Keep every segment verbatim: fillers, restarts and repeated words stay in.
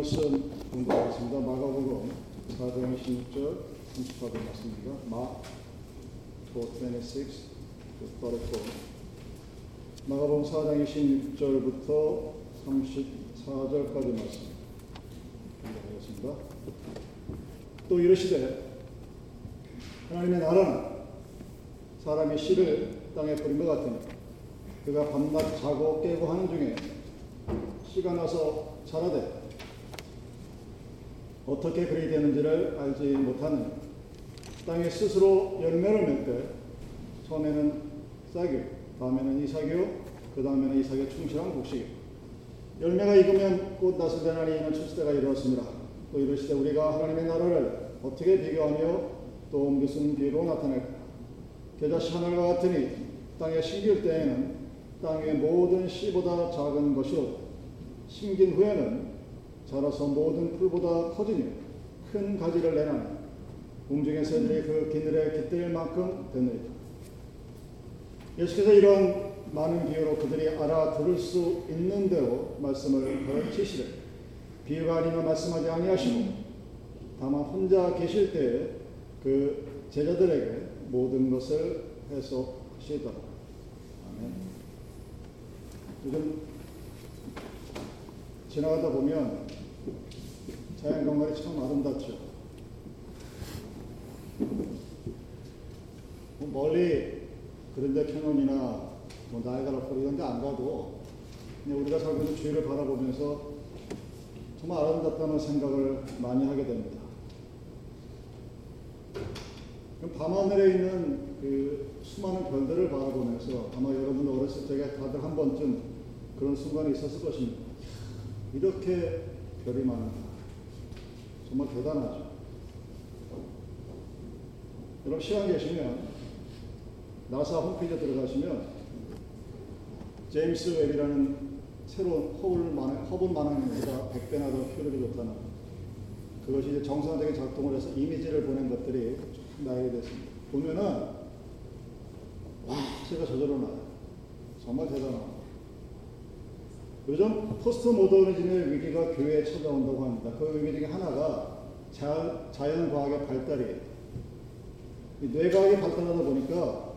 말씀 공부하겠습니다. 마가복음 사장 십육 절 삼십사 절 말씀입니다. 마 사십육, 삼십사. 마가복음 사장 십육 절부터 삼십사 절까지 말씀 공부하겠습니다. 또 이르시되 하나님의 나라는 사람이 씨를 땅에 뿌린 것 같으니 그가 밤낮 자고 깨고 하는 중에 씨가 나서 자라되 어떻게 그리 되는지를 알지 못하는 땅에 스스로 열매를 맺되 처음에는 싸기요 다음에는 이삭이요 그 다음에는 이삭의 충실한 곡식이요 열매가 익으면 곧 낫을 되나니 이는 출세가 이루었습니다. 또 이르시되 우리가 하나님의 나라를 어떻게 비교하며 또 옮겨 쓰는 비유로 나타낼까? 겨자씨 하나와 같으니 땅에 심길 때에는 땅의 모든 씨보다 작은 것이요 심긴 후에는 자라서 모든 풀보다 커지니 큰 가지를 내나니 공중의 새들이 그 그늘에 깃들 만큼 되느니라. 예수께서 이런 많은 비유로 그들이 알아들을 수 있는 대로 말씀을 가르치시되 비유가 아니면 말씀하지 아니하시고 다만 혼자 계실 때에 그 제자들에게 모든 것을 해석하시더라. 아멘. 요즘 지나가다 보면 자연 경관이 참 아름답죠. 멀리 그런데 캐논이나 뭐 나이아가라 폴 이런데 안 가도 그냥 우리가 살고 있는 주위를 바라보면서 정말 아름답다는 생각을 많이 하게 됩니다. 그럼 밤하늘에 있는 그 수많은 별들을 바라보면서 아마 여러분도 어렸을 적에 다들 한 번쯤 그런 순간이 있었을 것입니다. 이렇게 별이 많은가. 정말 대단하죠. 여러분 시간 계시면 나사 홈페이지에 들어가시면 제임스 웹이라는 새로운 허블 만한, 허블 만한기가 백 배나 더 효율이 좋다는 그것이 이제 정상적인 작동을 해서 이미지를 보낸 것들이 쭉 나오게 됐습니다. 보면은 와 제가 저절로 나요. 정말 대단합니다. 요즘 포스트 모더니즘의 위기가 교회에 찾아온다고 합니다. 그 위기 중에 하나가 자연, 자연과학의 발달이에요. 뇌과학이 발달하다 보니까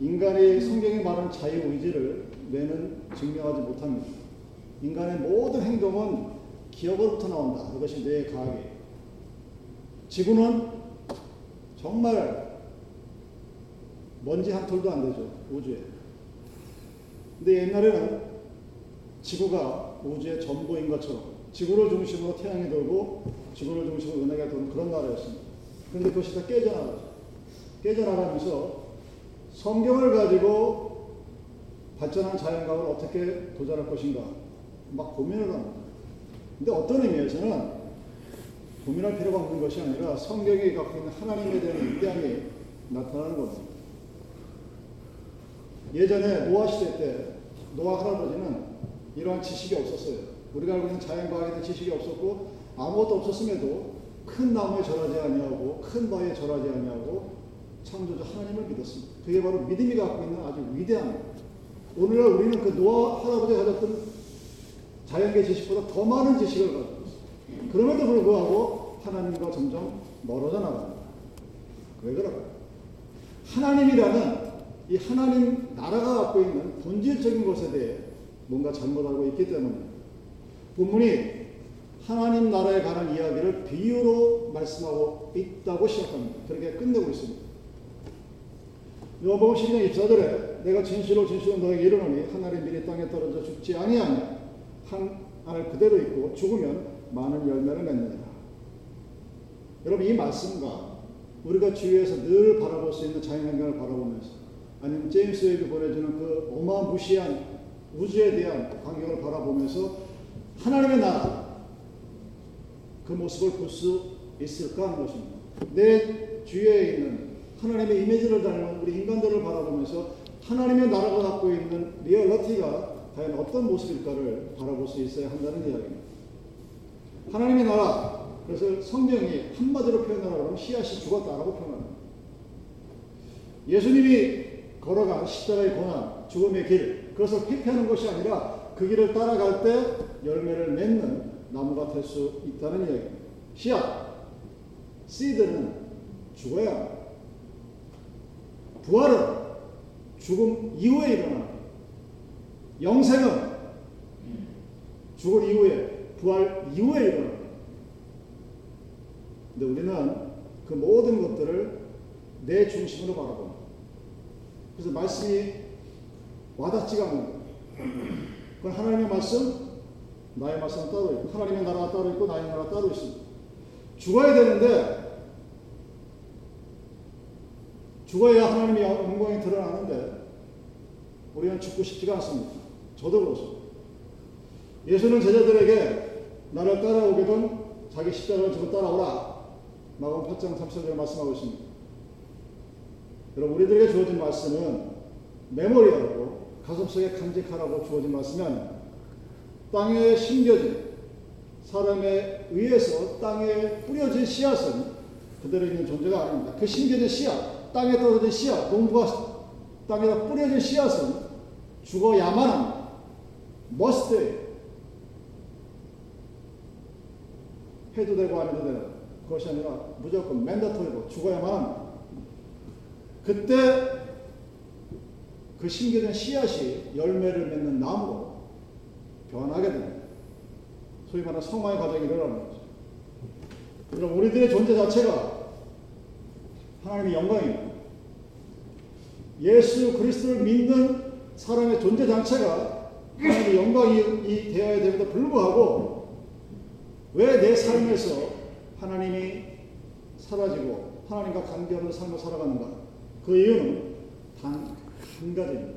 인간이 성경이 말하는 자유의지를 뇌는 증명하지 못합니다. 인간의 모든 행동은 기억으로부터 나온다. 이것이 뇌과학이에요. 지구는 정말 먼지 한 톨도 안 되죠. 우주에. 근데 옛날에는 지구가 우주의 전부인 것처럼 지구를 중심으로 태양이 돌고 지구를 중심으로 은하계가 도는 그런 나라였습니다. 그런데 그것이 다 깨져나가죠. 깨져나가면서 성경을 가지고 발전한 자연과학을 어떻게 도전할 것인가 막 고민을 합니다. 근데 어떤 의미에서는 고민할 필요가 없는 것이 아니라 성경이 갖고 있는 하나님에 대한 입장이 나타나는 겁니다. 예전에 노아 시대 때 노아 할아버지는 이러한 지식이 없었어요. 우리가 알고 있는 자연과학에 대한 지식이 없었고 아무것도 없었음에도 큰 나무에 절하지 아니하고 큰 바위에 절하지 아니하고 창조주 하나님을 믿었습니다. 그게 바로 믿음이 갖고 있는 아주 위대한 거예요. 오늘날 우리는 그 노아 할아버지가 가졌던 자연계 지식보다 더 많은 지식을 가지고 있습니다. 그럼에도 불구하고 하나님과 점점 멀어져 나갑니다. 왜 그럴까요? 하나님이라는 이 하나님 나라가 갖고 있는 본질적인 것에 대해 뭔가 잘못 알고 있기 때문에 본문이 하나님 나라에 관한 이야기를 비유로 말씀하고 있다고 시작합니다. 그렇게 끝내고 있습니다. 요한복음 십이 장 이십사 절에 내가 진실로 진실로 너에게 이르노니 하늘의 밀이 땅에 떨어져 죽지 아니하며 한 알 그대로 있고 죽으면 많은 열매를 맺느니라. 여러분 이 말씀과 우리가 주위에서 늘 바라볼 수 있는 자연환경을 바라보면서 아니면 제임스 웹이 보내주는 그 어마무시한 우주에 대한 광경을 바라보면서 하나님의 나라 그 모습을 볼 수 있을까 하는 것입니다. 내 주위에 있는 하나님의 이미지를 닮은 우리 인간들을 바라보면서 하나님의 나라가 갖고 있는 리얼리티가 과연 어떤 모습일까를 바라볼 수 있어야 한다는 이야기입니다. 하나님의 나라 그래서 성경이 한마디로 표현하라고 씨앗이 죽었다라고 표현합니다. 예수님이 걸어간 십자가의 고난 죽음의 길 그것을 회피하는 것이 아니라 그 길을 따라갈 때 열매를 맺는 나무가 될 수 있다는 이야기입니다. 씨앗, 씨드는 죽어야 합니다. 부활은 죽음 이후에 일어납니다. 영생은 죽을 이후에, 부활 이후에 일어납니다. 그런데 우리는 그 모든 것들을 내 중심으로 바라봅니다. 그래서 말씀이 와닿지가 않는 거예요. 그건 하나님의 말씀, 나의 말씀은 따로 있고, 하나님의 나라가 따로 있고, 나의 나라가 따로 있습니다. 죽어야 되는데, 죽어야 하나님의 영광이 드러나는데, 우리는 죽고 싶지가 않습니다. 저도 그렇습니다. 예수는 제자들에게 나를 따라오게든 자기 십자가를 지고 따라오라. 마가복음 팔 장 삼십사 절에 말씀하고 있습니다. 여러분, 우리들에게 주어진 말씀은 메모리하고 가슴속에 간직하라고 주어진 말씀이 아닙니다. 땅에 심겨진, 사람에 의해서 땅에 뿌려진 씨앗은 그대로 있는 존재가 아닙니다. 그 심겨진 씨앗, 땅에 떨어진 씨앗, 농부가 땅에다 뿌려진 씨앗은 죽어야만 합니다. must die. 해도 되고 안 해도 되는 그것이 아니라 무조건 mandatory로 죽어야만 합니다. 그때 그 심겨진 씨앗이 열매를 맺는 나무로 변하게 됩니다. 소위 말하는 성화의 과정이 일어나는 거죠. 그럼 우리들의 존재 자체가 하나님의 영광입니다. 예수 그리스도를 믿는 사람의 존재 자체가 하나님의 영광이 되어야 됨에도 불구하고 왜 내 삶에서 하나님이 사라지고 하나님과 관계없는 삶을 살아가는가? 그 이유는 단 한 가지입니다.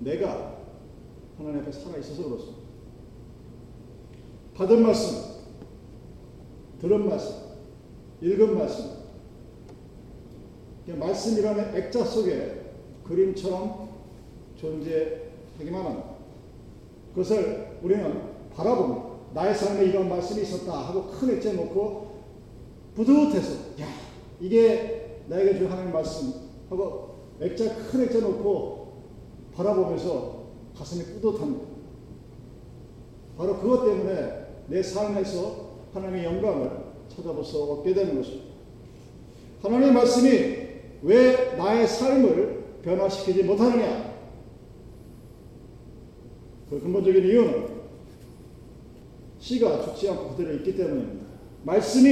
내가 하나님 앞에 살아있어서 그렇습니다. 받은 말씀, 들은 말씀, 읽은 말씀, 말씀이라는 액자 속에 그림처럼 존재하기만 합니다. 그것을 우리는 바라봅니다. 나의 삶에 이런 말씀이 있었다 하고 큰 액자에 놓고 뿌듯해서 야, 이게 나에게 준 하나님의 말씀 하고 액자 큰 액자 놓고 바라보면서 가슴이 뿌듯합니다. 바로 그것 때문에 내 삶에서 하나님의 영광을 찾아볼 수 없게 되는 것입니다. 하나님의 말씀이 왜 나의 삶을 변화시키지 못하느냐? 그 근본적인 이유는 씨가 죽지 않고 그대로 있기 때문입니다. 말씀이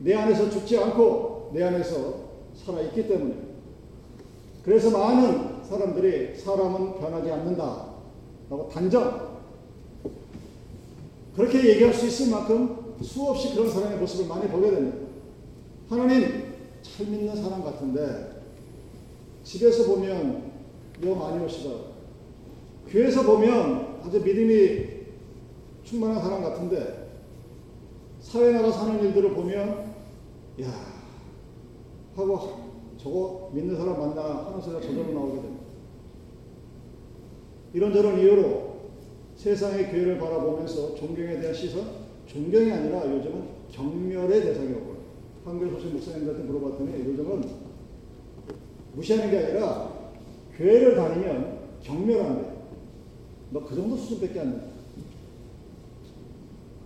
내 안에서 죽지 않고 내 안에서 살아있기 때문입니다. 그래서 많은 사람들이 사람은 변하지 않는다 라고 단정 그렇게 얘기할 수 있을 만큼 수없이 그런 사람의 모습을 많이 보게 됩니다. 하나님 잘 믿는 사람 같은데 집에서 보면 영 많이 오시다. 교회에서 보면 아주 믿음이 충만한 사람 같은데 사회 나가 사는 일들을 보면 야 하고 저거 믿는 사람 만나 하는 소리가 저절로 나오게 됩니다. 이런저런 이유로 세상의 교회를 바라보면서 존경에 대한 시선, 존경이 아니라 요즘은 경멸의 대상이라고 한글 소식 목사님들한테 물어봤더니 요즘은 무시하는 게 아니라 교회를 다니면 경멸한대. 너 그 정도 수준밖에 안 돼.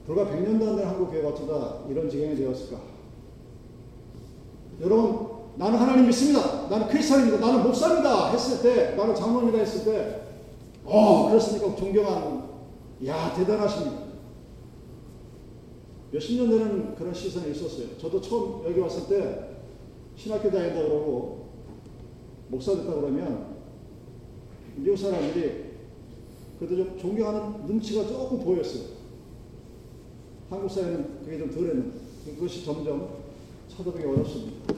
불과 백 년도 안 된 한국 교회가 어쩌다 이런 지경이 되었을까? 여러분, 나는 하나님 믿습니다. 나는 크리스찬입니다. 나는 목사입니다. 했을 때, 나는 장로입니다. 했을 때, 어, 그렇습니까? 존경하는. 야, 대단하십니다. 몇십 년 전에는 그런 시선이 있었어요. 저도 처음 여기 왔을 때 신학교 다닌다 그러고 목사 됐다 그러면 미국 사람들이 그래도 좀 존경하는 눈치가 조금 보였어요. 한국 사회는 그게 좀 덜했는데 그것이 점점 찾아보기 어렵습니다.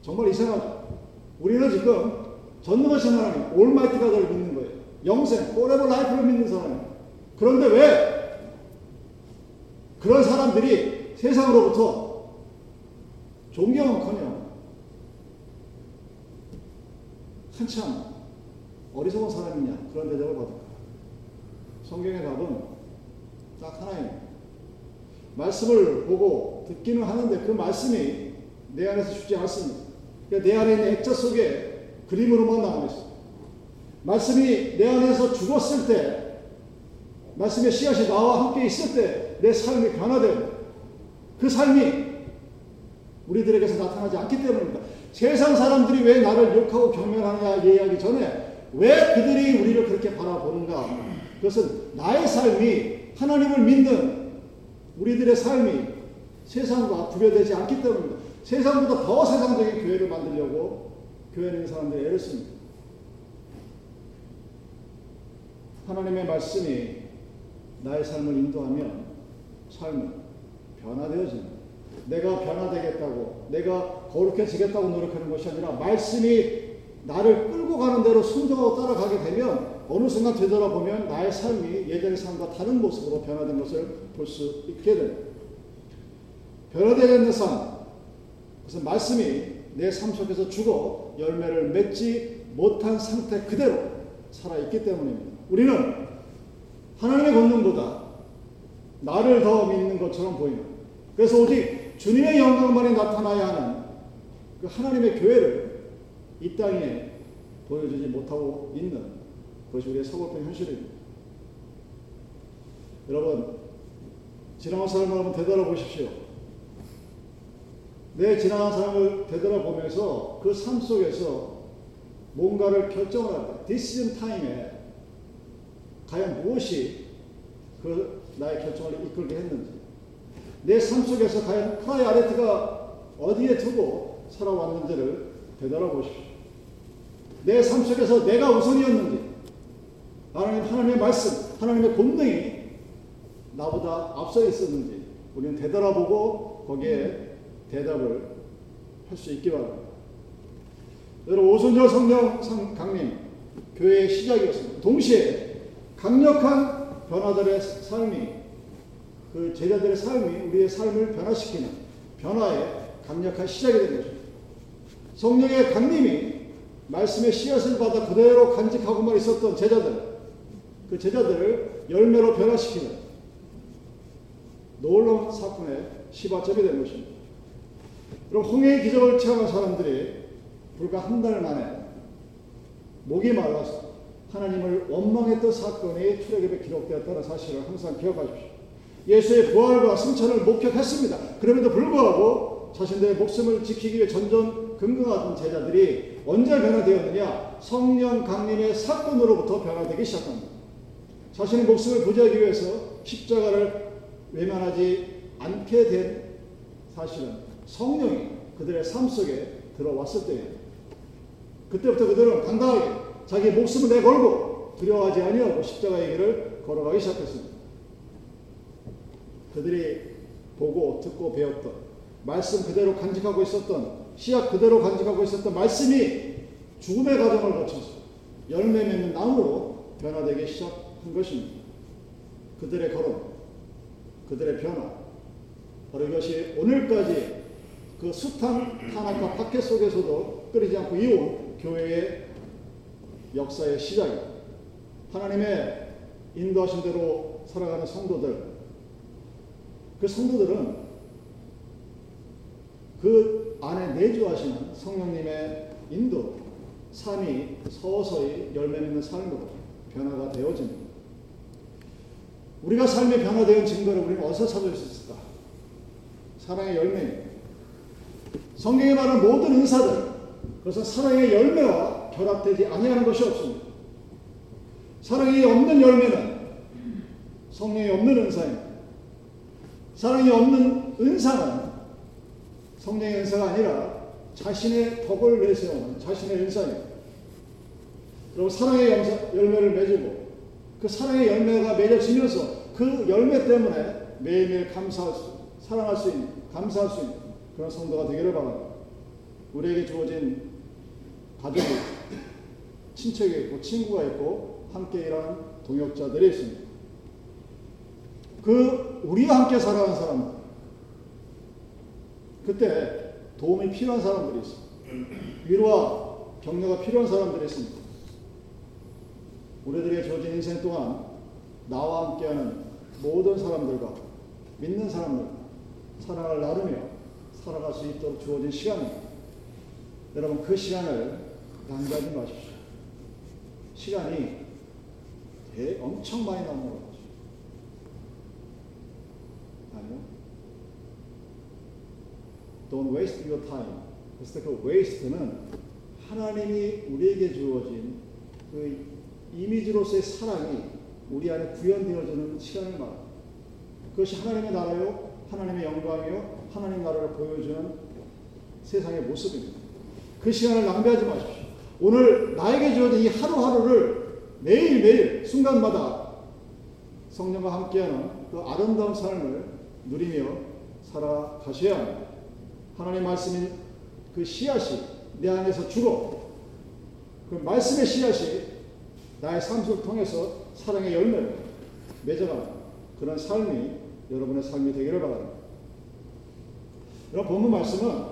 정말 이상하죠. 우리는 지금 전능하신 하나님, 올마이티 가드를 믿는 거예요. 영생, 포레버 라이프를 믿는 사람이에요. 그런데 왜? 그런 사람들이 세상으로부터 존경은커녕 한참 어리석은 사람이냐 그런 대답을 받을까? 성경의 답은 딱 하나입니다. 말씀을 보고 듣기는 하는데 그 말씀이 내 안에서 죽지 않습니다. 그러니까 내 안에 있는 액자 속에 그림으로만 나와 있습니다. 말씀이 내 안에서 죽었을 때 말씀의 씨앗이 나와 함께 있을 때 내 삶이 변화되고 그 삶이 우리들에게서 나타나지 않기 때문입니다. 세상 사람들이 왜 나를 욕하고 경멸하느냐 얘기하기 전에 왜 그들이 우리를 그렇게 바라보는가, 그것은 나의 삶이 하나님을 믿는 우리들의 삶이 세상과 구별되지 않기 때문입니다. 세상보다 더 세상적인 교회를 만들려고 교회에 있는 사람들이 애를 씁니다. 하나님의 말씀이 나의 삶을 인도하면 삶은 변화되어집니다. 내가 변화되겠다고, 내가 거룩해지겠다고 노력하는 것이 아니라 말씀이 나를 끌고 가는 대로 순종하고 따라가게 되면 어느 순간 되돌아보면 나의 삶이 예전의 삶과 다른 모습으로 변화된 것을 볼 수 있게 됩니다. 변화되는 삶, 그래서 말씀이 내 삶 속에서 죽어 열매를 맺지 못한 상태 그대로 살아있기 때문입니다. 우리는 하나님의 권능보다 나를 더 믿는 것처럼 보입니다. 그래서 오직 주님의 영광만이 나타나야 하는 그 하나님의 교회를 이 땅에 보여주지 못하고 있는 그것이 우리의 서글픈 현실입니다. 여러분, 지나간 사람을 한번 되돌아보십시오. 내 지나간 사람을 되돌아보면서 그 삶 속에서 뭔가를 결정을 할 때, 디시전 타임에 과연 무엇이 그 나의 결정을 이끌게 했는지, 내 삶 속에서 과연 프라이어리티가 어디에 두고 살아왔는지를 되돌아보십시오. 내 삶 속에서 내가 우선이었는지, 하나님, 하나님의 말씀, 하나님의 권능이 나보다 앞서 있었는지 우리는 되돌아보고 거기에 대답을 할 수 있기 바랍니다. 여러분, 오순절 성령 강림 교회의 시작이었습니다. 동시에 강력한 변화들의 삶이, 그 제자들의 삶이 우리의 삶을 변화시키는 변화의 강력한 시작이 된 것입니다. 성령의 강림이 말씀의 씨앗을 받아 그대로 간직하고만 있었던 제자들, 그 제자들을 열매로 변화시키는 놀라운 사건의 시발점이 된 것입니다. 그럼 홍해의 기적을 체험한 사람들이 불과 한 달 만에 목이 말라서 하나님을 원망했던 사건이 출애굽에 기록되었다는 사실을 항상 기억하십시오. 예수의 부활과 승천을 목격했습니다. 그럼에도 불구하고 자신들의 목숨을 지키기 위해 전전긍긍하던 제자들이 언제 변화되었느냐? 성령 강림의 사건으로부터 변화되기 시작합니다. 자신의 목숨을 보호하기 위해서 십자가를 외면하지 않게 된 사실은 성령이 그들의 삶 속에 들어왔을 때입니다. 그때부터 그들은 당당하게 자기 목숨을 내걸고 두려워하지 아니하고 십자가의 길을 걸어가기 시작했습니다. 그들이 보고 듣고 배웠던 말씀 그대로 간직하고 있었던 씨앗 그대로 간직하고 있었던 말씀이 죽음의 과정을 거쳐서 열매 맺는 나무로 변화되기 시작한 것입니다. 그들의 걸음, 그들의 변화, 바로 이것이 오늘까지 그 숱한 탄압과 박해 속에서도 끊이지 않고 이어온 교회의 역사의 시작입니다. 하나님의 인도하신 대로 살아가는 성도들, 그 성도들은 그 안에 내주하시는 성령님의 인도, 삶이 서서히 열매 맺는 삶으로 변화가 되어집니다. 우리가 삶이 변화되는 증거를 우리는 어디서 찾을 수 있을까? 사랑의 열매입니다. 성경에 말하는 모든 은사들, 그것은 사랑의 열매와 결합되지 아니하는 것이 없습니다. 사랑이 없는 열매는 성령이 없는 은사입니다. 사랑이 없는 은사는 성령의 은사가 아니라 자신의 덕을 내세우는 자신의 은사입니다. 그리고 사랑의 열매를 맺고 그 사랑의 열매가 맺어지면서 그 열매 때문에 매일매일 감사할 수, 사랑할 수 있는, 감사할 수 있는 그런 성도가 되기를 바랍니다. 우리에게 주어진 가족이 친척이 있고 친구가 있고 함께 일하는 동역자들이 있습니다. 그 우리와 함께 살아가는 사람들, 그때 도움이 필요한 사람들이 있습니다. 위로와 격려가 필요한 사람들이 있습니다. 우리들에게 주어진 인생 동안 나와 함께하는 모든 사람들과 믿는 사람들 사랑을 나누며 살아갈 수 있도록 주어진 시간입니다. 여러분, 그 시간을 낭비하지 마십시오. 시간이 엄청 많이 남는 거죠. 아니요. Don't waste your time. 그래서 그 waste는 하나님이 우리에게 주어진 그 이미지로서의 사랑이 우리 안에 구현되어지는 시간을 말합니다. 그것이 하나님의 나라요, 하나님의 영광이요, 하나님의 나라를 보여주는 세상의 모습입니다. 그 시간을 낭비하지 마십시오. 오늘 나에게 주어진 이 하루하루를 매일매일 순간마다 성령과 함께하는 그 아름다운 삶을 누리며 살아가셔야 합니다. 하나님의 말씀인 그 씨앗이 내 안에서 주고 그 말씀의 씨앗이 나의 삶을 통해서 사랑의 열매를 맺어가는 그런 삶이 여러분의 삶이 되기를 바랍니다. 여러분 본문 말씀은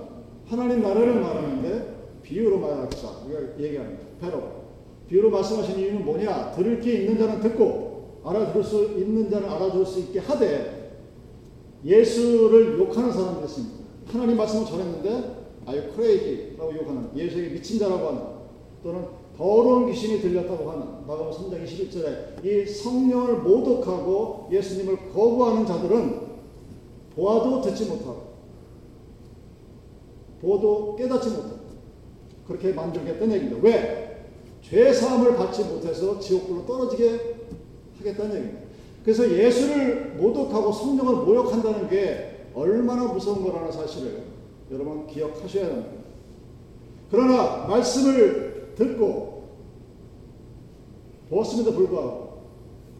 하나님 나라를 말하는데 비유로 말합시다. 우리가 얘기합니다. 패러 비유로 말씀하신 이유는 뭐냐? 들을 게 있는 자는 듣고 알아들을 수 있는 자는 알아들을 수 있게 하되 예수를 욕하는 사람이 됐습니다. 하나님 말씀을 전했는데 아유 크레이지라고 욕하는 예수에게 미친 자라고 하는 또는 더러운 귀신이 들렸다고 하는 마가복음 삼 장 이십일 절에 이 성령을 모독하고 예수님을 거부하는 자들은 보아도 듣지 못하고 보아도 깨닫지 못하고 그렇게 만들겠다는 얘기입니다. 왜? 죄사함을 받지 못해서 지옥불로 떨어지게 하겠다는 얘기입니다. 그래서 예수를 모독하고 성령을 모욕한다는 게 얼마나 무서운 거라는 사실을 여러분 기억하셔야 합니다. 그러나 말씀을 듣고 보았음에도 불구하고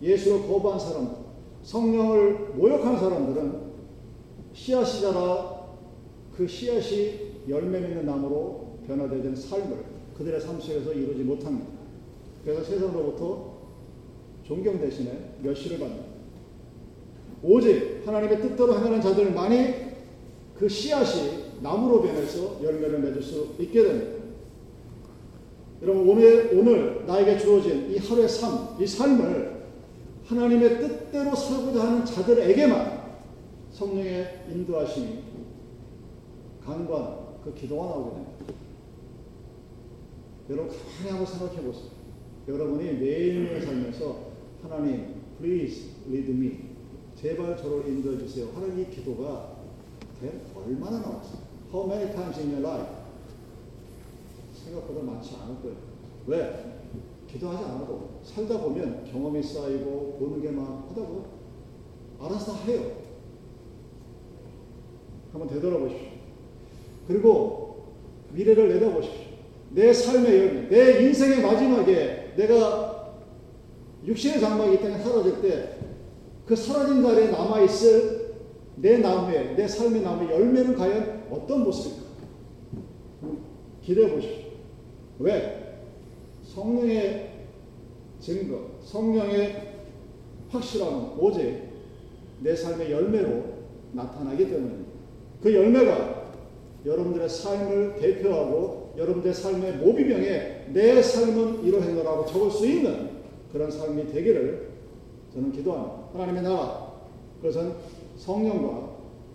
예수를 거부한 사람들, 성령을 모욕한 사람들은 씨앗이자라 그 씨앗이 열매 맺는 나무로 변화되는 삶을 그들의 삶 속에서 이루지 못합니다. 그래서 세상으로부터 존경 대신에 멸시를 받는다. 오직 하나님의 뜻대로 행하는 자들만이 그 씨앗이 나무로 변해서 열매를 맺을 수 있게 됩니다. 여러분 오늘, 오늘 나에게 주어진 이 하루의 삶, 이 삶을 하나님의 뜻대로 살고자 하는 자들에게만 성령의 인도하심이 간과하는 그 기도가 나오게 됩니다. 여러분 가만히 한번 생각해 보세요. 여러분이 매일매일 살면서 하나님, please lead me. 제발 저를 인도해 주세요. 하나님 이 기도가 얼마나 나왔어요? How many times in your life? 생각보다 많지 않을 거예요. 왜? 기도하지 않아도 살다 보면 경험이 쌓이고 보는 게 막 하다 보면 알아서 다 해요. 한번 되돌아보십시오. 그리고 미래를 내다보십시오. 내 삶의 열매, 내 인생의 마지막에 내가 육신의 장막이 이 땅에 사라질 때 그 사라진 자리에 남아있을 내 나무에, 내 삶의 나무의 열매는 과연 어떤 모습일까? 기대해 보십시오. 왜? 성령의 증거, 성령의 확실함은 오직 내 삶의 열매로 나타나기 때문입니다. 그 열매가 여러분들의 삶을 대표하고 여러분들의 삶의 모비명에 내 삶은 이러해라고 적을 수 있는 그런 삶이 되기를 저는 기도합니다. 하나님의 나라, 그것은 성령과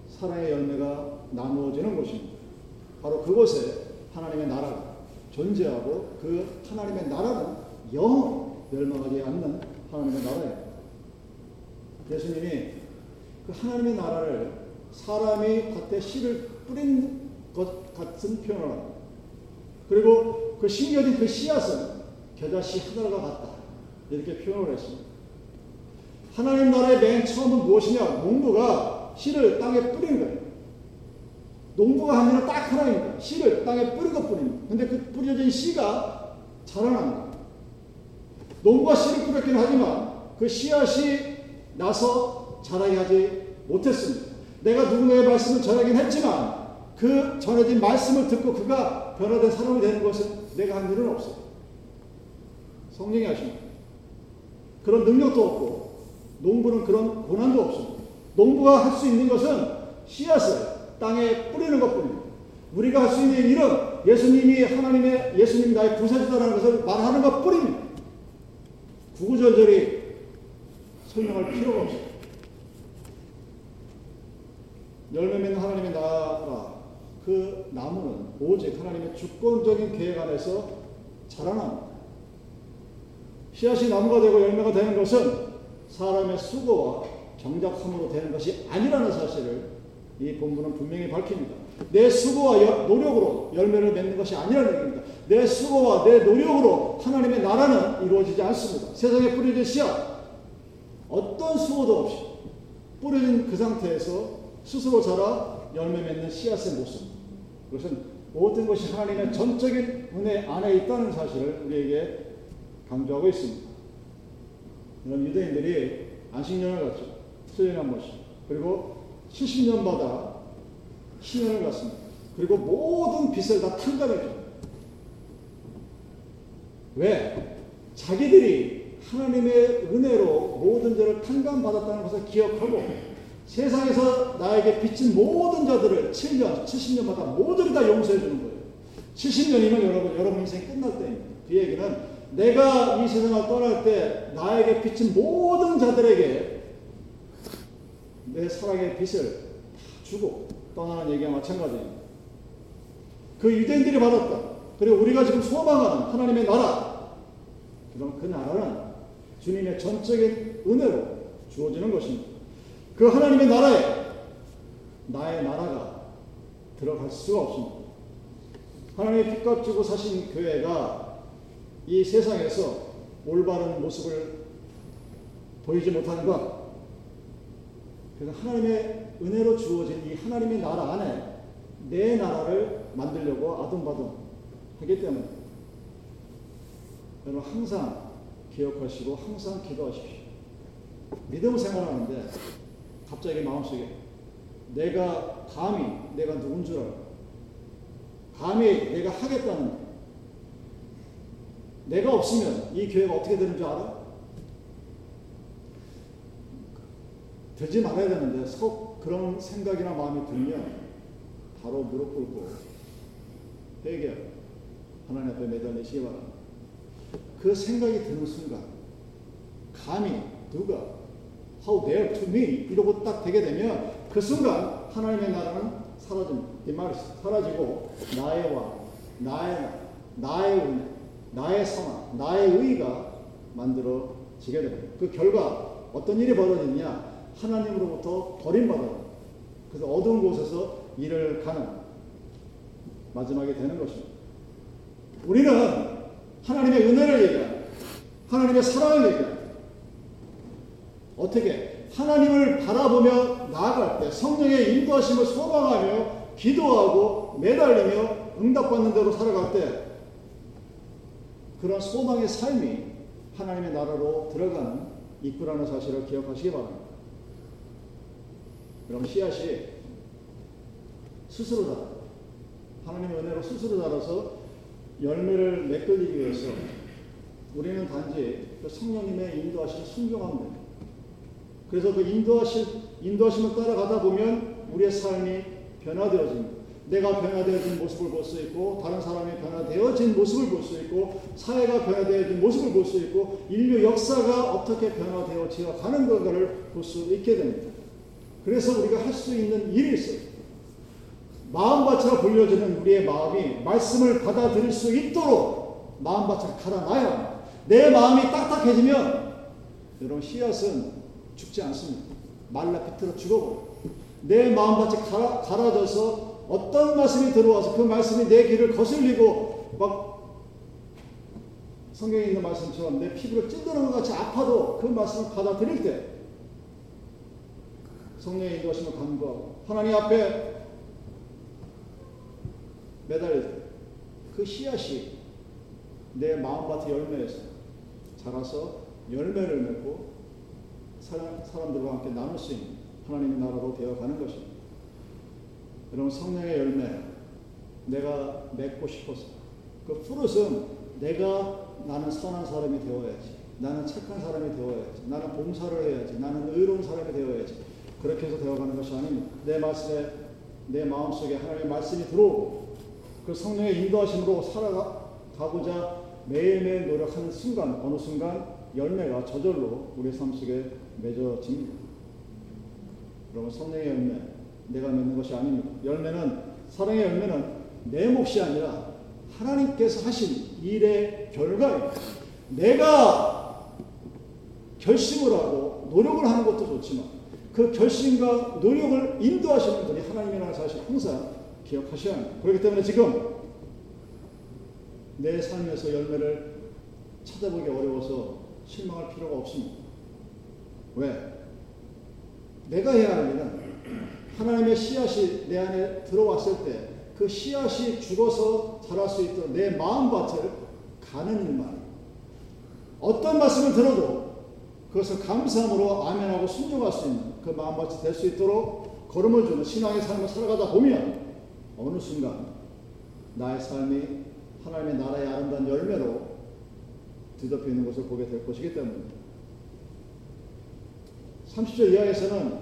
사랑의 열매가 나누어지는 곳입니다. 바로 그곳에 하나님의 나라가 존재하고 그 하나님의 나라는 영 멸망하지 않는 하나님의 나라입니다. 예수님이 그 하나님의 나라를 사람이 밭에 씨를 뿌린 것 같은 표현을 합니다. 그리고 그 심겨진 그 씨앗은 겨자씨 하나가 같다. 이렇게 표현을 했습니다. 하나님 나라의 맨 처음은 무엇이냐? 농부가 씨를 땅에 뿌린 거예요. 농부가 한 일은 딱 하나입니다. 씨를 땅에 뿌린 것 뿐입니다. 근데 그 뿌려진 씨가 자라납니다. 농부가 씨를 뿌렸긴 하지만 그 씨앗이 나서 자라게 하지 못했습니다. 내가 누군가의 말씀을 전하긴 했지만 그 전해진 말씀을 듣고 그가 변화된 사람이 되는 것은 내가 한 일은 없어요. 성령이 하십니다. 그런 능력도 없고 농부는 그런 고난도 없습니다. 농부가 할 수 있는 것은 씨앗을 땅에 뿌리는 것뿐입니다. 우리가 할 수 있는 일은 예수님이 하나님의 예수님 나의 구세주다라는 것을 말하는 것뿐입니다. 구구절절히 설명할 필요가 없어요. 열매 맺는 하나님의 나라 그 나무는 오직 하나님의 주권적인 계획 안에서 자라납니다. 씨앗이 나무가 되고 열매가 되는 것은 사람의 수고와 정작 함으로 되는 것이 아니라는 사실을 이 본문은 분명히 밝힙니다. 내 수고와 여, 노력으로 열매를 맺는 것이 아니라는 얘기입니다. 내 수고와 내 노력으로 하나님의 나라는 이루어지지 않습니다. 세상에 뿌려진 씨앗, 어떤 수고도 없이 뿌려진 그 상태에서 스스로 자라 열매 맺는 씨앗의 모습, 그것은 모든 것이 하나님의 전적인 은혜 안에 있다는 사실을 우리에게 강조하고 있습니다. 이런 유대인들이 안식년을 갖죠. 칠 년에 한 번씩. 그리고 칠십 년마다 신년을 갖습니다. 그리고 모든 빚을 다 탕감해줘요. 왜? 자기들이 하나님의 은혜로 모든 죄를 탕감받았다는 것을 기억하고 세상에서 나에게 빚진 모든 자들을 칠 년, 칠십 년마다 모두를 다 용서해주는 거예요. 칠십 년이면 여러분, 여러분 인생이 끝날 때입니다. 그 얘기는 내가 이 세상을 떠날 때 나에게 빚진 모든 자들에게 내 사랑의 빚을 다 주고 떠나는 얘기와 마찬가지입니다. 그 유대인들이 받았다. 그리고 우리가 지금 소망하는 하나님의 나라, 그럼 그 나라는 주님의 전적인 은혜로 주어지는 것입니다. 그 하나님의 나라에 나의 나라가 들어갈 수가 없습니다. 하나님의 핏값 주고 사신 교회가 이 세상에서 올바른 모습을 보이지 못하는 것, 그래서 하나님의 은혜로 주어진 이 하나님의 나라 안에 내 나라를 만들려고 아둥바둥 하기 때문에, 여러분 항상 기억하시고 항상 기도하십시오. 믿음 생활하는데 갑자기 마음속에 내가 감히 내가 누군 줄 알고 감히 내가 하겠다는, 내가 없으면 이 교회가 어떻게 되는 줄 알아? 되지 말아야 되는데 속 그런 생각이나 마음이 들면 바로 무릎 꿇고 회개, 하나님 앞에 매달리시기 바랍니다. 그 생각이 드는 순간 감히 누가 How dare to me 이러고 딱 되게 되면 그 순간 하나님의 나라는 사라집니다. 이 말이 사라지고 나의 왕, 나의 나라, 나의 은혜, 나의 선악, 나의 의의가 만들어지게 됩니다. 그 결과 어떤 일이 벌어지느냐, 하나님으로부터 버림받아요. 그래서 어두운 곳에서 일을 가는 마지막이 되는 것입니다. 우리는 하나님의 은혜를 얘기하고 하나님의 사랑을 얘기하고 어떻게 하나님을 바라보며 나아갈 때 성령의 인도하심을 소망하며 기도하고 매달리며 응답받는 대로 살아갈 때 그런 소망의 삶이 하나님의 나라로 들어가는 입구라는 사실을 기억하시기 바랍니다. 그럼 씨앗이 스스로 자라, 하나님의 은혜로 스스로 자라서 열매를 맺기 위해서 우리는 단지 성령님의 인도하심을 순종하면 됩니다. 그래서 그 인도하심, 인도하심을 따라가다 보면 우리의 삶이 변화되어집니다. 내가 변화되어진 모습을 볼 수 있고, 다른 사람이 변화되어진 모습을 볼 수 있고, 사회가 변화되어진 모습을 볼 수 있고, 인류 역사가 어떻게 변화되어지어 가는 것을 볼 수 있게 됩니다. 그래서 우리가 할 수 있는 일이 있어요. 마음밭으로 불려지는 우리의 마음이 말씀을 받아들일 수 있도록 마음밭을 갈아놔야 합니다. 내 마음이 딱딱해지면 여러분 씨앗은 죽지 않습니다. 말라 비틀어 죽어버려요. 내 마음밭이 갈아, 갈아져서 어떤 말씀이 들어와서 그 말씀이 내 귀를 거슬리고 막 성경에 있는 말씀처럼 내 피부를 찌르는 것 같이 아파도 그 말씀을 받아들일 때 성령의 인도하심을 간구하고 하나님 앞에 매달릴 때 그 씨앗이 내 마음밭의 열매에서 자라서 열매를 맺고 사람들과 함께 나눌 수 있는 하나님의 나라로 되어가는 것입니다. 여러분 성령의 열매 내가 맺고 싶어서 그 푸릇은 내가 나는 선한 사람이 되어야지, 나는 착한 사람이 되어야지, 나는 봉사를 해야지, 나는 의로운 사람이 되어야지, 그렇게 해서 되어가는 것이 아닙니다. 내 말씀에, 내 마음속에 하나님의 말씀이 들어오고 그 성령의 인도하심으로 살아가고자 매일매일 노력하는 순간, 어느 순간 열매가 저절로 우리 삶 속에 맺어집니다. 여러분 성령의 열매 내가 맺는 것이 아닙니다. 열매는, 사랑의 열매는 내 몫이 아니라 하나님께서 하신 일의 결과입니다. 내가 결심을 하고 노력을 하는 것도 좋지만 그 결심과 노력을 인도하시는 분이 하나님이라는 사실을 항상 기억하셔야 합니다. 그렇기 때문에 지금 내 삶에서 열매를 찾아보기 어려워서 실망할 필요가 없습니다. 왜? 내가 해야 하는 일은 하나님의 씨앗이 내 안에 들어왔을 때 그 씨앗이 죽어서 자랄 수 있도록 내 마음밭을 가는 일만, 어떤 말씀을 들어도 그것을 감사함으로 아멘하고 순종할 수 있는 그 마음밭이 될 수 있도록 걸음을 주는 신앙의 삶을 살아가다 보면 어느 순간 나의 삶이 하나님의 나라의 아름다운 열매로 뒤덮이는 것을 보게 될 것이기 때문입니다. 삼십 절 이하에서는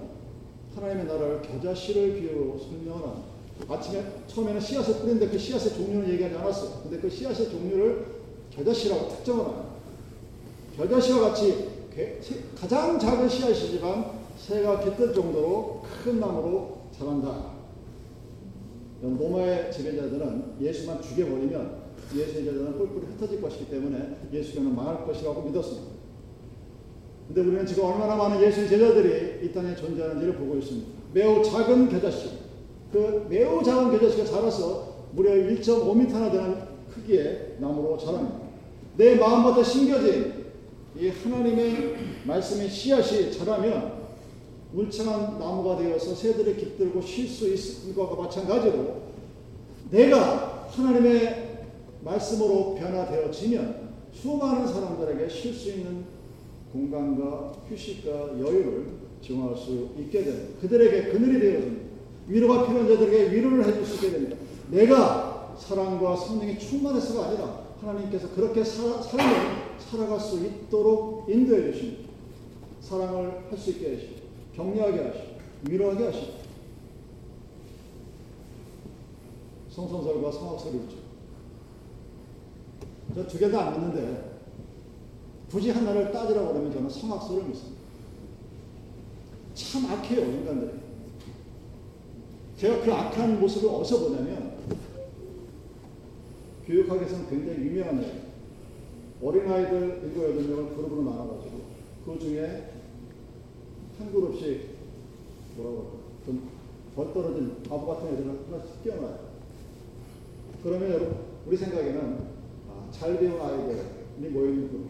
하나님의 나라를 겨자씨를 비유로 설명하라. 아침에 처음에는 씨앗을 뿌린데 그 씨앗의 종류는 얘기하지 않았어요. 근데 그 씨앗의 종류를 겨자씨라고 특정하라. 겨자씨와 같이 가장 작은 씨앗이지만 새가 깃들 정도로 큰 나무로 자란다. 로마의 지배자들은 예수만 죽여버리면 예수의 제자는 뿔뿔이 흩어질 것이기 때문에 예수교는 망할 것이라고 믿었습니다. 그런데 우리는 지금 얼마나 많은 예수의 제자들이 이 땅에 존재하는지를 보고 있습니다. 매우 작은 겨자씨, 그 매우 작은 겨자씨가 자라서 무려 일 점 오 미터나 되는 크기의 나무로 자랍니다. 내 마음밭에 심겨진 이 하나님의 말씀의 씨앗이 자라면 울창한 나무가 되어서 새들이 깃들고 쉴 수 있을 것과 마찬가지로 내가 하나님의 말씀으로 변화되어지면 수많은 사람들에게 쉴 수 있는 공간과 휴식과 여유를 제공할 수 있게 됩니다. 그들에게 그늘이 되어집니다. 위로가 필요한 자들에게 위로를 해줄 수 있게 됩니다. 내가 사랑과 성령이 충만해서가 아니라 하나님께서 그렇게 사, 삶을 살아갈 수 있도록 인도해 주십니다. 사랑을 할 수 있게 하시고 격려하게 하시고 위로하게 하시고 성선설과 성악설이 있죠. 저 두 개 다 안 믿는데 굳이 하나를 따지라고 그러면 저는 성악설을 믿습니다. 참 악해요, 인간들이. 제가 그 악한 모습을 어디서 보냐면 교육학에서는 굉장히 유명한 일, 어린아이들 일곱, 여덟 명을 그룹으로 나눠가지고 그 중에 한 그룹씩 뭐라고 좀 벌떨어진 바보 같은 애들을 하나씩 띄워놔요. 그러면 여러분 우리 생각에는 잘 배운 아이들이 모여있는 그룹,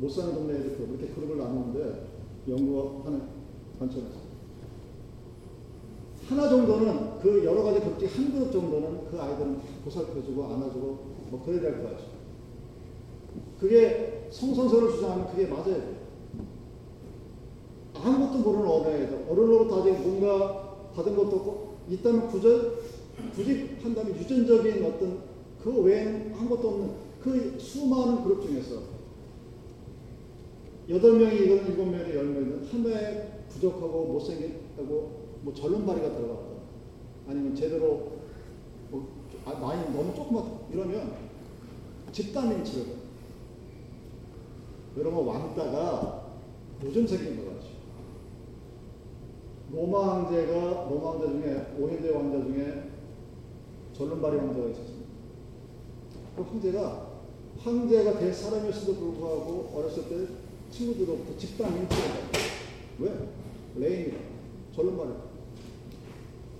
못 사는 동네 애들 그룹, 이렇게 그룹을 나누는데 연구하는 관점에서 하나 정도는 그 여러 가지 그룹 중 한 그룹 정도는 그 아이들은 보살펴주고 안아주고 뭐 그래야 될 것 같죠. 그게 성선설을 주장하면 그게 맞아야 돼요. 아무것도 모르는 어린애들, 어른으로부터 아직 뭔가 받은 것도 없고 있다면 구절, 굳이 한다면 유전적인 어떤 그 외에는 아무것도 없는 그 수많은 그룹 중에서 여덟 명이 이거는 일곱 명이 열 명이든 한 명이 부족하고 못생기고 뭐 절름발이가 들어갔다 아니면 제대로 뭐 나이 너무 조금만 이러면 집단인치를 해요. 여러분 왕따가 요즘 생긴 것 같죠. 로마 황제가 로마 황제 중에 오해대 왕자 중에 절름발이 왕자가 있었습니다. 그 황제가 황제가 될 사람이었어도 불구하고 어렸을 때 친구들로부터 집단 민폐를 받았어요. 왜? 레인이다. 절로 말해.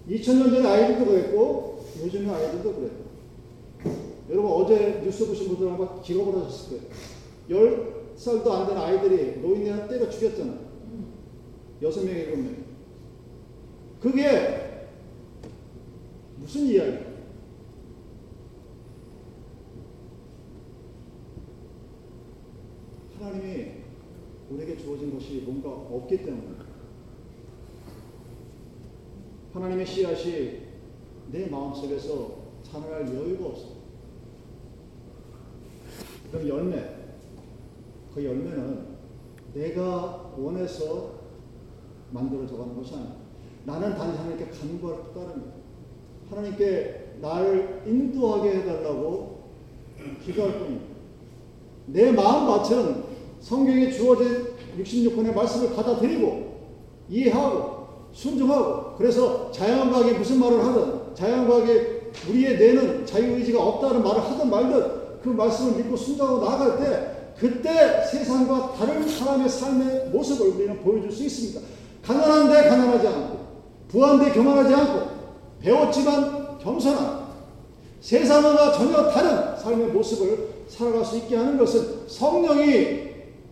이천 년 전에 아이들도 그랬고 요즘에 아이들도 그래요. 여러분 어제 뉴스 보신 분들 아마 기겁을 하셨을 거예요. 열 살도 안 된 아이들이 노인네를 때려 죽였잖아요. 여섯 명에 일곱 명. 그게 무슨 이야기예요? 하나님이 우리에게 주어진 것이 뭔가 없기 때문입니다. 하나님의 씨앗이 내 마음속에서 자라날 여유가 없습니다. 그럼 열매, 그 열매는 내가 원해서 만들어져가는 것이 아닙니다. 나는 단지 하나님께 간구할 따릅니다. 하나님께 나를 인도하게 해달라고 기도할 뿐입니다. 내 마음밭은 성경에 주어진 육십육 권의 말씀을 받아들이고 이해하고 순종하고 그래서 자연과학이 무슨 말을 하든 자연과학이 우리의 뇌는 자유의지가 없다는 말을 하든 말든 그 말씀을 믿고 순종하고 나아갈 때 그때 세상과 다른 사람의 삶의 모습을 우리는 보여줄 수 있습니다. 가난한데 가난하지 않고, 부한데 교만하지 않고, 배웠지만 겸손한, 세상과 전혀 다른 삶의 모습을 살아갈 수 있게 하는 것은 성령이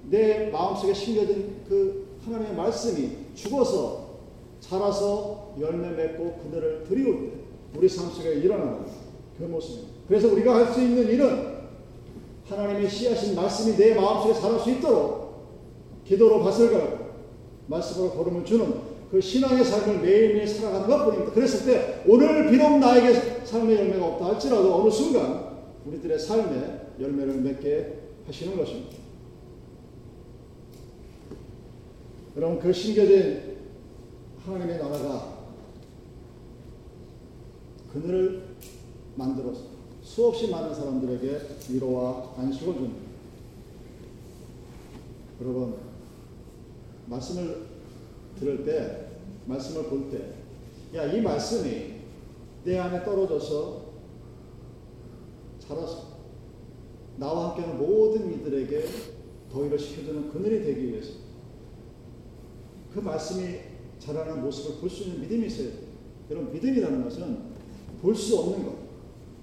내 마음속에 심겨진 그 하나님의 말씀이 죽어서 자라서 열매 맺고 그들을 드리울 때 우리 삶 속에 일어나는 그 모습입니다. 그래서 우리가 할 수 있는 일은 하나님의 씨앗인 말씀이 내 마음속에 자랄 수 있도록 기도로 밭을 갈고 말씀으로 걸음을 주는 그 신앙의 삶을 매일매일 살아가는 것뿐입니다. 그랬을 때 오늘 비록 나에게 삶의 열매가 없다 할지라도 어느 순간 우리들의 삶에 열매를 맺게 하시는 것입니다. 여러분, 그 심겨진 하나님의 나라가 그늘을 만들어서 수없이 많은 사람들에게 위로와 안식을 줍니다. 여러분, 말씀을 들을 때, 말씀을 볼 때, 야, 이 말씀이 내 안에 떨어져서 자라서 나와 함께하는 모든 이들에게 더위를 식혀주는 그늘이 되기 위해서 그 말씀이 자라는 모습을 볼 수 있는 믿음이 있어야 돼요. 여러분, 믿음이라는 것은 볼 수 없는 것,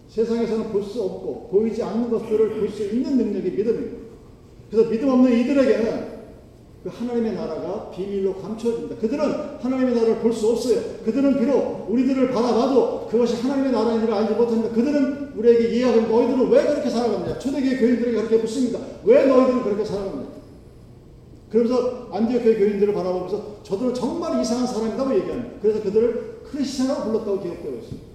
세상에서는 볼 수 없고 보이지 않는 것들을 볼 수 있는 능력이 믿음입니다. 그래서 믿음 없는 이들에게는 그 하나님의 나라가 비밀로 감춰집니다. 그들은 하나님의 나라를 볼 수 없어요. 그들은 비록 우리들을 바라봐도 그것이 하나님의 나라인지를 알지 못합니다. 그들은 우리에게 이해하고, 너희들은 왜 그렇게 살아갑니까? 초대교회 교인들에게 그렇게 묻습니다. 왜 너희들은 그렇게 살아갑니까? 그러면서 안디옥교회 교인들을 바라보면서 저들은 정말 이상한 사람이라고 얘기합니다. 그래서 그들을 크리스천이라고 불렀다고 기억되고 있습니다.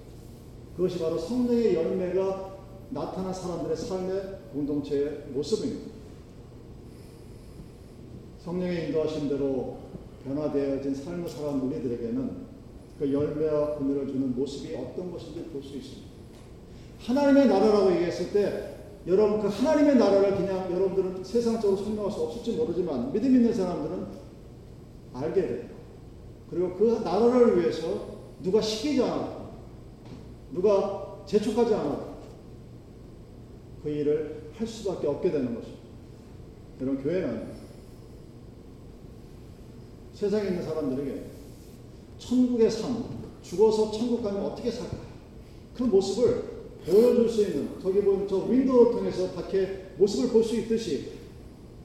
그것이 바로 성령의 열매가 나타난 사람들의 삶의 공동체의 모습입니다. 성령의 인도하신 대로 변화되어진 삶을 살아온 우리들에게는 그 열매와 그늘을 주는 모습이 어떤 것인지 볼 수 있습니다. 하나님의 나라라고 얘기했을 때, 여러분, 그 하나님의 나라를 그냥 여러분들은 세상적으로 설명할 수 없을지 모르지만 믿음 있는 사람들은 알게 돼요. 그리고 그 나라를 위해서 누가 시키지 않아도, 누가 재촉하지 않아도 그 일을 할 수밖에 없게 되는 것입니다. 여러분, 교회는 세상에 있는 사람들에게 천국의 삶, 죽어서 천국 가면 어떻게 살까? 그 모습을 보여줄 수 있는, 저기 보면 저 윈도우를 통해서 밖에 모습을 볼 수 있듯이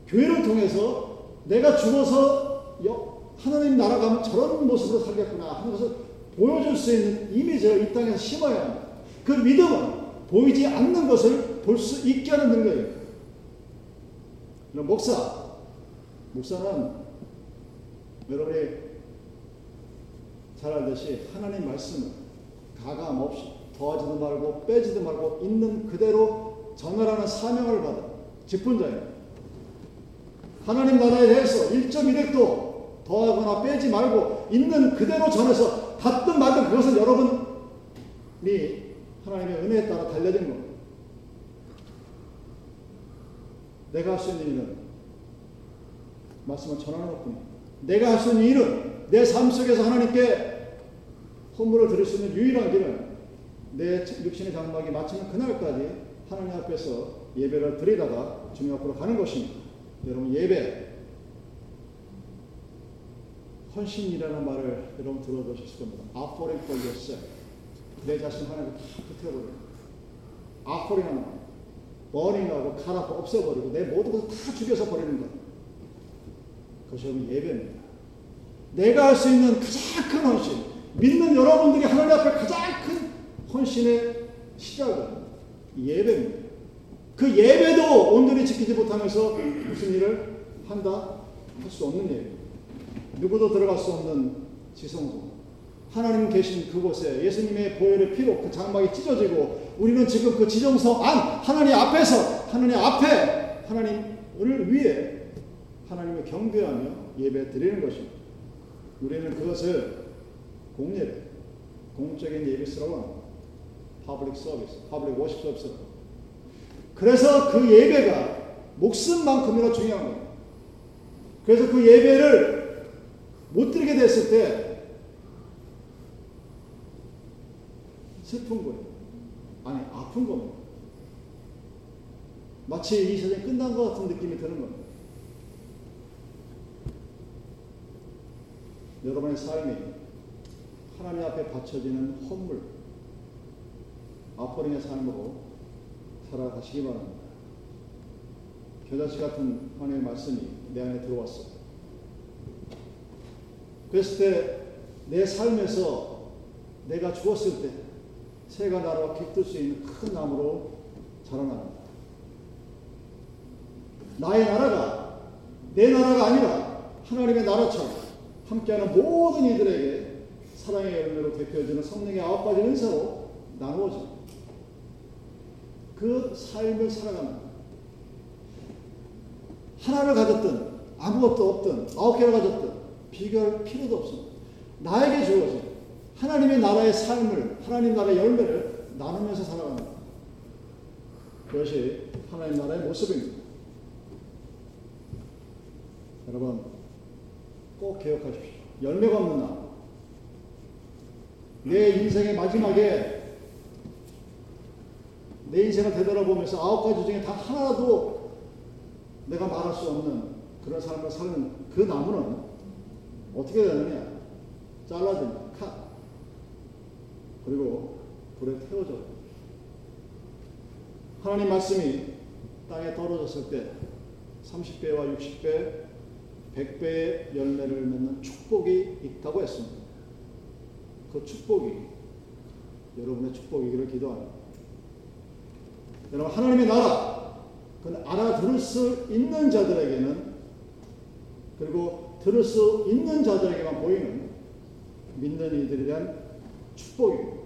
교회를 통해서 내가 죽어서 하나님 나라 가면 저런 모습으로 살겠구나 하는 것을 보여줄 수 있는 이미지를 이 땅에서 심어야 합니다. 그 믿음은 보이지 않는 것을 볼 수 있게 하는 능력입니다. 목사, 목사는 여러분이 잘 알듯이 하나님 말씀을 가감 없이 더하지도 말고 빼지도 말고 있는 그대로 전하라는 사명을 받은 직분자예요. 하나님 나라에 대해서 일점일획도 더하거나 빼지 말고 있는 그대로 전해서 닿든 말든 그것은 여러분이 하나님의 은혜에 따라 달려진 겁니다. 내가 할 수 있는 일은 말씀을 전하는 것뿐입니다. 내가 할 수 있는 일은, 내 삶 속에서 하나님께 헌물을 드릴 수 있는 유일한 길은 내 육신의 장막이 마치는 그날까지 하나님 앞에서 예배를 드리다가 주님 앞으로 가는 것입니다. 여러분, 예배, 헌신이라는 말을 여러분 들어보셨을 겁니다. Offering for yourself. 내 자신 하나님께 다 붙여버리고, Offering하는 말, Burning하고 갈아 없애버리고 내 모든 것을 다 죽여서 버리는 것, 그것이 여러분 예배입니다. 내가 할 수 있는 가장 큰 헌신, 믿는 여러분들이 하나님 앞에 가장 큰 헌신의 시작은 예배입니다. 그 예배도 온전히 지키지 못하면서 무슨 일을 한다? 할 수 없는 예배, 누구도 들어갈 수 없는 지성소, 하나님 계신 그곳에 예수님의 보혈의 피로 그 장막이 찢어지고, 우리는 지금 그 지정성 안, 하나님 앞에서, 하나님 앞에, 하나님을 위해 하나님을 경배하며 예배 드리는 것입니다. 우리는 그것을 공예배, 공적인 예배스러운 퍼블릭 서비스, 퍼블릭 워십 서비스. 그래서 그 예배가 목숨만큼이나 중요한 거예요. 그래서 그 예배를 못 드리게 됐을 때 슬픈 거예요. 아니, 아픈 겁니다. 마치 이 세상이 끝난 것 같은 느낌이 드는 겁니다. 여러분의 삶이 하나님 앞에 바쳐지는 헌물, 아포링의 삶으로 살아가시기 바랍니다. 겨자씨 같은 하나님의 말씀이 내 안에 들어왔어요. 그랬을 때 내 삶에서 내가 죽었을 때 새가 날아와 깃들 수 있는 큰 나무로 자라납니다. 나의 나라가 내 나라가 아니라 하나님의 나라처럼 함께하는 모든 이들에게 사랑의 열매로 베풀어지는 성령의 아홉 가지 은사로 나누어집니다. 그 삶을 살아갑니다. 하나를 가졌든 아무것도 없든 아홉 개를 가졌든 비교할 필요도 없습니다. 나에게 주어진 하나님의 나라의 삶을, 하나님 나라의 열매를 나누면서 살아갑니다. 그것이 하나님 나라의 모습입니다. 여러분 꼭 기억하십시오. 열매가 없는 나무, 내 인생의 마지막에 내 인생을 되돌아보면서 아홉 가지 중에 단 하나라도 내가 말할 수 없는 그런 사람을 사는 그 나무는 어떻게 되느냐? 잘라집니다. 카. 그리고 불에 태워져요. 하나님 말씀이 땅에 떨어졌을 때 삼십 배와 육십 배, 백 배의 열매를 맺는 축복이 있다고 했습니다. 그 축복이 여러분의 축복이기를 기도합니다. 여러분 하나님의 나라, 그건 알아들을 수 있는 자들에게는, 그리고 들을 수 있는 자들에게만 보이는 믿는 이들에 대한 축복입니다.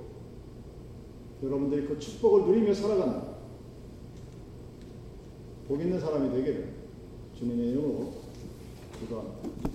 여러분들이 그 축복을 누리며 살아가는 복 있는 사람이 되기를 주님의 이름으로 기도합니다.